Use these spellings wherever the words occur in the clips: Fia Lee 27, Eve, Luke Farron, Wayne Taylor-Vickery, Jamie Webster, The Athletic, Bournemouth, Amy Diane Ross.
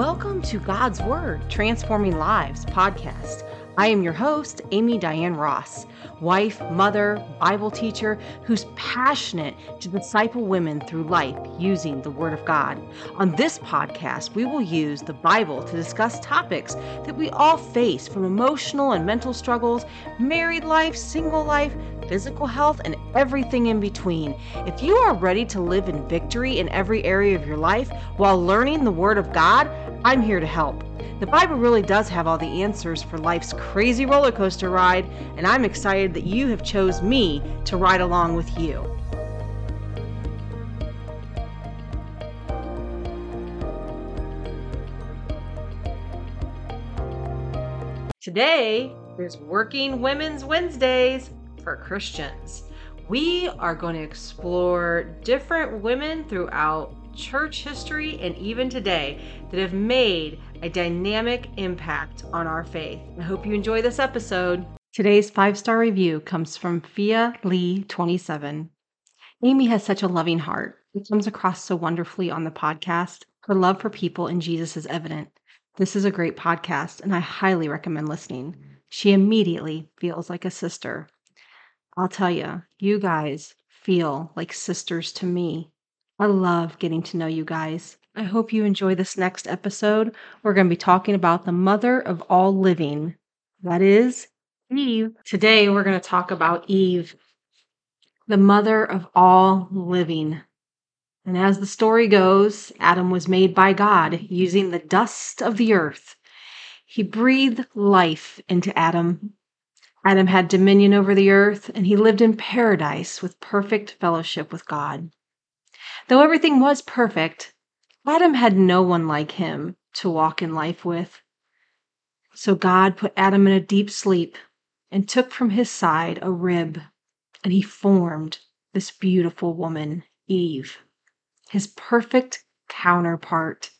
Welcome to God's Word, Transforming Lives podcast. I am your host, Amy Diane Ross, wife, mother, Bible teacher, who's passionate to disciple women through life using the Word of God. On this podcast, we will use the Bible to discuss topics that we all face, from emotional and mental struggles, married life, single life, physical health, and everything in between. If you are ready to live in victory in every area of your life while learning the Word of God, I'm here to help. The Bible really does have all the answers for life's crazy roller coaster ride, and I'm excited that you have chose me to ride along with you. Today is Working Women's Wednesdays for Christians. We are going to explore different women throughout church history and even today that have made a dynamic impact on our faith. I hope you enjoy this episode. Today's 5-star review comes from Fia Lee 27. Amy has such a loving heart. It comes across so wonderfully on the podcast. Her love for people and Jesus is evident. This is a great podcast, and I highly recommend listening. She immediately feels like a sister. I'll tell you, you guys feel like sisters to me. I love getting to know you guys. I hope you enjoy this next episode. We're going to be talking about the mother of all living. That is Eve. Today, we're going to talk about Eve, the mother of all living. And as the story goes, Adam was made by God using the dust of the earth. He breathed life into Adam. Adam had dominion over the earth, and he lived in paradise with perfect fellowship with God. Though everything was perfect, Adam had no one like him to walk in life with. So God put Adam in a deep sleep and took from his side a rib, and he formed this beautiful woman, Eve, his perfect counterpart.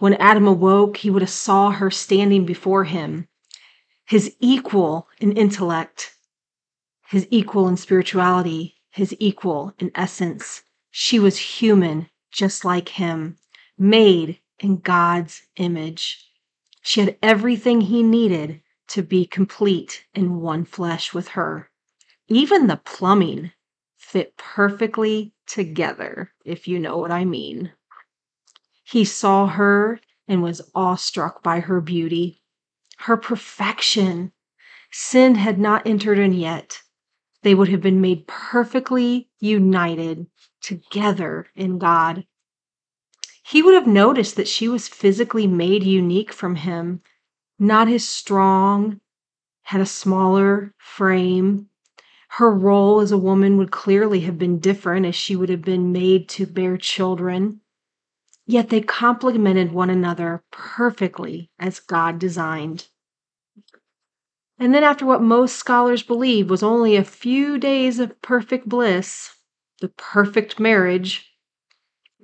When Adam awoke, he would have saw her standing before him, his equal in intellect, his equal in spirituality, his equal in essence. She was human, just like him, made in God's image. She had everything he needed to be complete in one flesh with her. Even the plumbing fit perfectly together, if you know what I mean. He saw her and was awestruck by her beauty, her perfection. Sin had not entered in yet. They would have been made perfectly united together in God. He would have noticed that she was physically made unique from him, not as strong, had a smaller frame. Her role as a woman would clearly have been different, as she would have been made to bear children. Yet they complemented one another perfectly as God designed. And then, after what most scholars believe was only a few days of perfect bliss, the perfect marriage,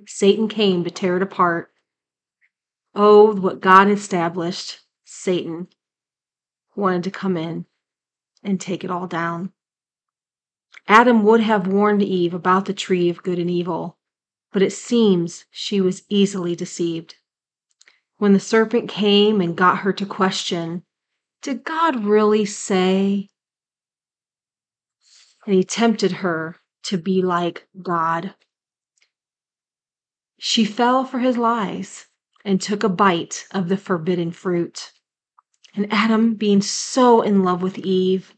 Satan came to tear it apart. Oh, what God established, Satan wanted to come in and take it all down. Adam would have warned Eve about the tree of good and evil, but it seems she was easily deceived. When the serpent came and got her to question, "Did God really say?" and he tempted her to be like God, she fell for his lies and took a bite of the forbidden fruit. And Adam, being so in love with Eve,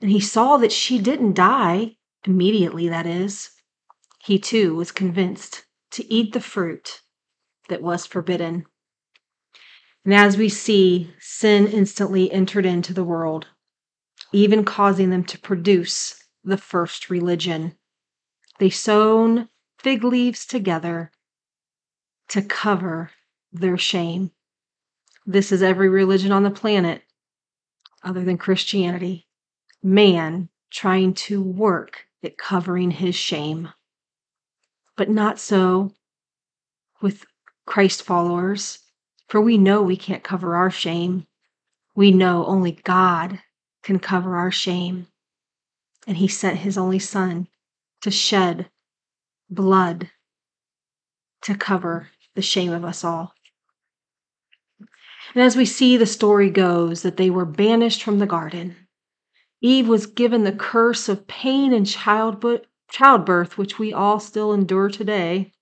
and he saw that she didn't die immediately, that is, he too was convinced to eat the fruit that was forbidden. And as we see, sin instantly entered into the world, even causing them to produce the first religion. They sewn fig leaves together to cover their shame. This is every religion on the planet, other than Christianity. Man trying to work at covering his shame. But not so with Christ followers. For we know we can't cover our shame. We know only God can cover our shame. And he sent his only son to shed blood to cover the shame of us all. And as we see, the story goes that they were banished from the garden. Eve was given the curse of pain and childbirth, which we all still endure today.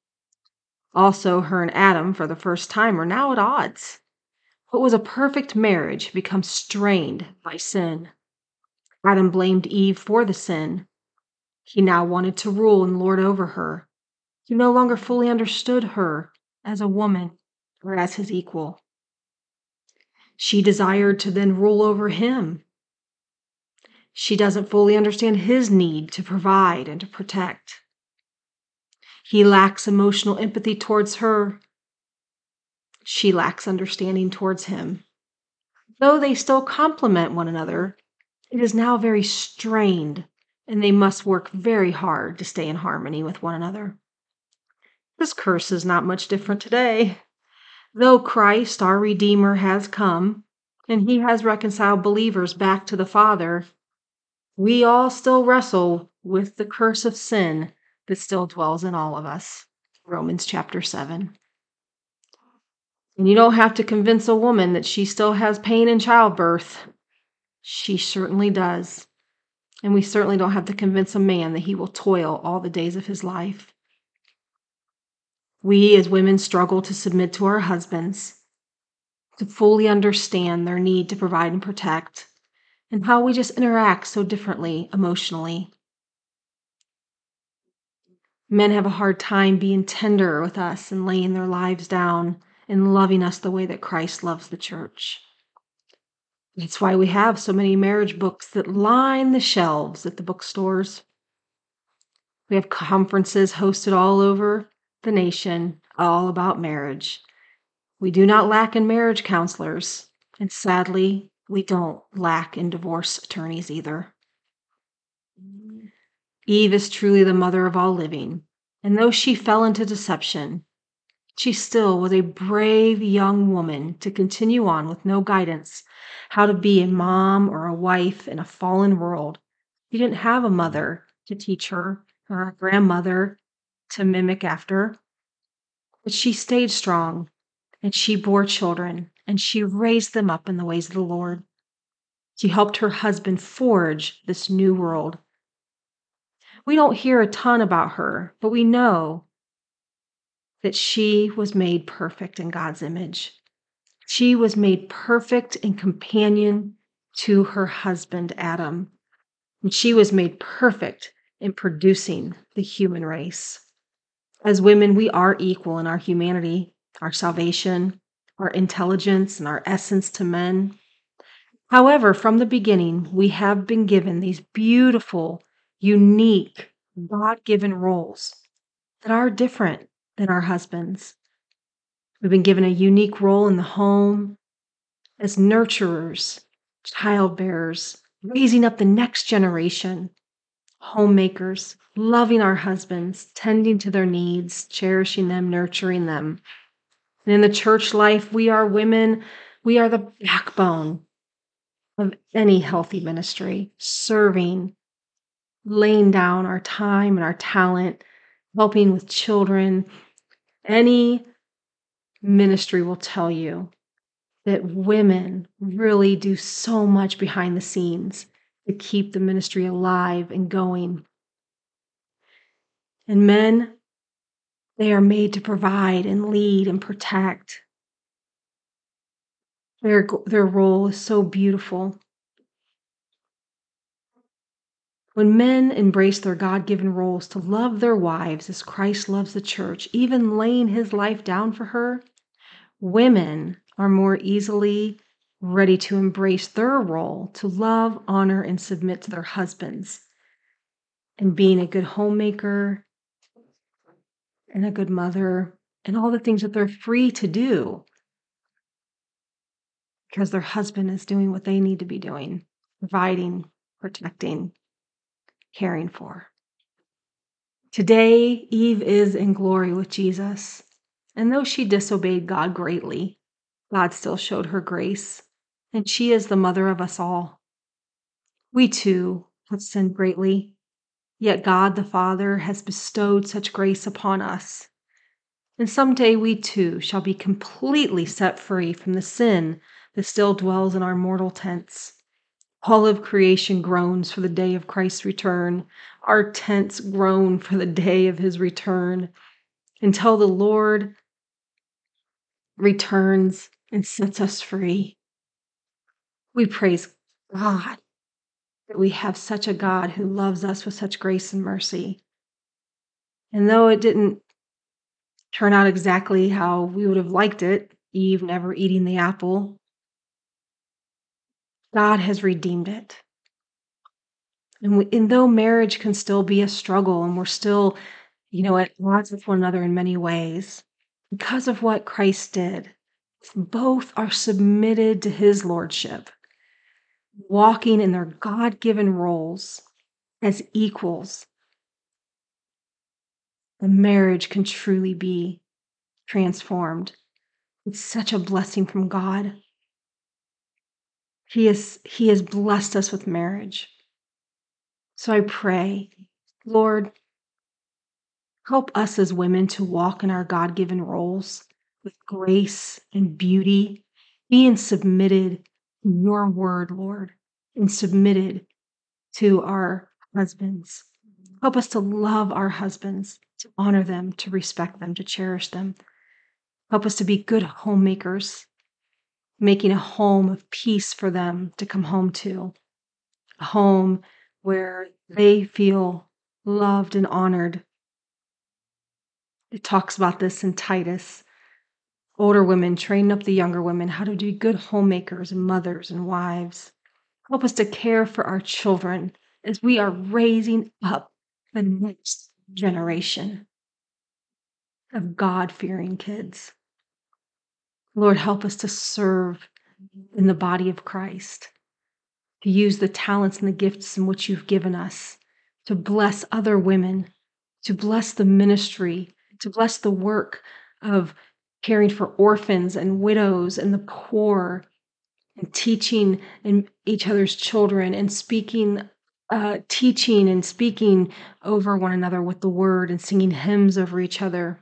Also, her and Adam, for the first time, are now at odds. What was a perfect marriage becomes strained by sin. Adam blamed Eve for the sin. He now wanted to rule and lord over her. He no longer fully understood her as a woman or as his equal. She desired to then rule over him. She doesn't fully understand his need to provide and to protect. He lacks emotional empathy towards her. She lacks understanding towards him. Though they still complement one another, it is now very strained, and they must work very hard to stay in harmony with one another. This curse is not much different today. Though Christ, our Redeemer, has come, and he has reconciled believers back to the Father, we all still wrestle with the curse of sin that still dwells in all of us. Romans chapter 7. And you don't have to convince a woman that she still has pain in childbirth. She certainly does. And we certainly don't have to convince a man that he will toil all the days of his life. We as women struggle to submit to our husbands, to fully understand their need to provide and protect, and how we just interact so differently emotionally. Men have a hard time being tender with us and laying their lives down and loving us the way that Christ loves the church. That's why we have so many marriage books that line the shelves at the bookstores. We have conferences hosted all over the nation all about marriage. We do not lack in marriage counselors, and sadly, we don't lack in divorce attorneys either. Eve is truly the mother of all living, and though she fell into deception, she still was a brave young woman to continue on with no guidance, how to be a mom or a wife in a fallen world. She didn't have a mother to teach her or a grandmother to mimic after, but she stayed strong, and she bore children, and she raised them up in the ways of the Lord. She helped her husband forge this new world. We don't hear a ton about her, but we know that she was made perfect in God's image. She was made perfect in companion to her husband, Adam. And she was made perfect in producing the human race. As women, we are equal in our humanity, our salvation, our intelligence, and our essence to men. However, from the beginning, we have been given these beautiful, unique, God-given roles that are different than our husbands. We've been given a unique role in the home as nurturers, childbearers, raising up the next generation, homemakers, loving our husbands, tending to their needs, cherishing them, nurturing them. And in the church life, we are women, we are the backbone of any healthy ministry, serving, laying down our time and our talent, helping with children. Any ministry will tell you that women really do so much behind the scenes to keep the ministry alive and going. And men, they are made to provide and lead and protect. Their role is so beautiful. When men embrace their God-given roles to love their wives as Christ loves the church, even laying his life down for her, women are more easily ready to embrace their role to love, honor, and submit to their husbands, and being a good homemaker and a good mother and all the things that they're free to do because their husband is doing what they need to be doing, providing, protecting, caring for. Today, Eve is in glory with Jesus. And though she disobeyed God greatly, God still showed her grace. And she is the mother of us all. We too have sinned greatly, yet God the Father has bestowed such grace upon us. and someday we too shall be completely set free from the sin that still dwells in our mortal tents. All of creation groans for the day of Christ's return. Our tents groan for the day of his return. Until the Lord returns and sets us free, we praise God that we have such a God who loves us with such grace and mercy. And though it didn't turn out exactly how we would have liked it, Eve never eating the apple, God has redeemed it. And though marriage can still be a struggle and we're still, at odds with one another in many ways, because of what Christ did, both are submitted to his lordship, walking in their God-given roles as equals. The marriage can truly be transformed. It's such a blessing from God. He has blessed us with marriage. So I pray, Lord, help us as women to walk in our God-given roles with grace and beauty, being submitted to your word, Lord, and submitted to our husbands. Help us to love our husbands, to honor them, to respect them, to cherish them. Help us to be good homemakers, making a home of peace for them to come home to, a home where they feel loved and honored. It talks about this in Titus. Older women train up the younger women how to be good homemakers and mothers and wives. Help us to care for our children as we are raising up the next generation of God-fearing kids. Lord, help us to serve in the body of Christ, to use the talents and the gifts in which you've given us, to bless other women, to bless the ministry, to bless the work of caring for orphans and widows and the poor, and teaching and each other's children, and teaching and speaking over one another with the word and singing hymns over each other.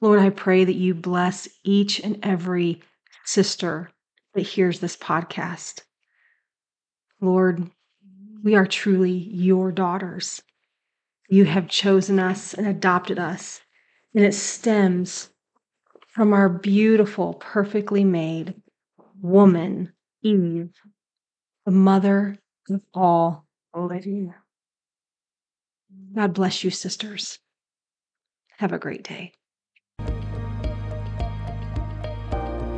Lord, I pray that you bless each and every sister that hears this podcast. Lord, we are truly your daughters. You have chosen us and adopted us, and it stems from our beautiful, perfectly made woman, Eve, the mother of all living. God bless you, sisters. Have a great day.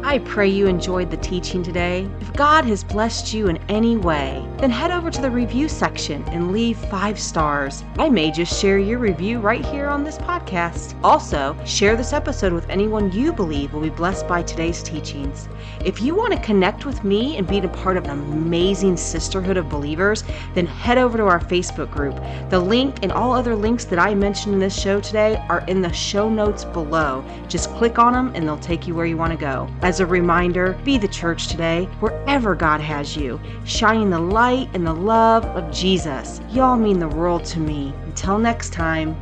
I pray you enjoyed the teaching today. If God has blessed you in any way, then head over to the review section and leave 5 stars. I may just share your review right here on this podcast. Also, share this episode with anyone you believe will be blessed by today's teachings. If you want to connect with me and be a part of an amazing sisterhood of believers, then head over to our Facebook group. The link and all other links that I mentioned in this show today are in the show notes below. Just click on them and they'll take you where you want to go. As a reminder, be the church today, wherever God has you, shining the light and the love of Jesus. Y'all mean the world to me. Until next time.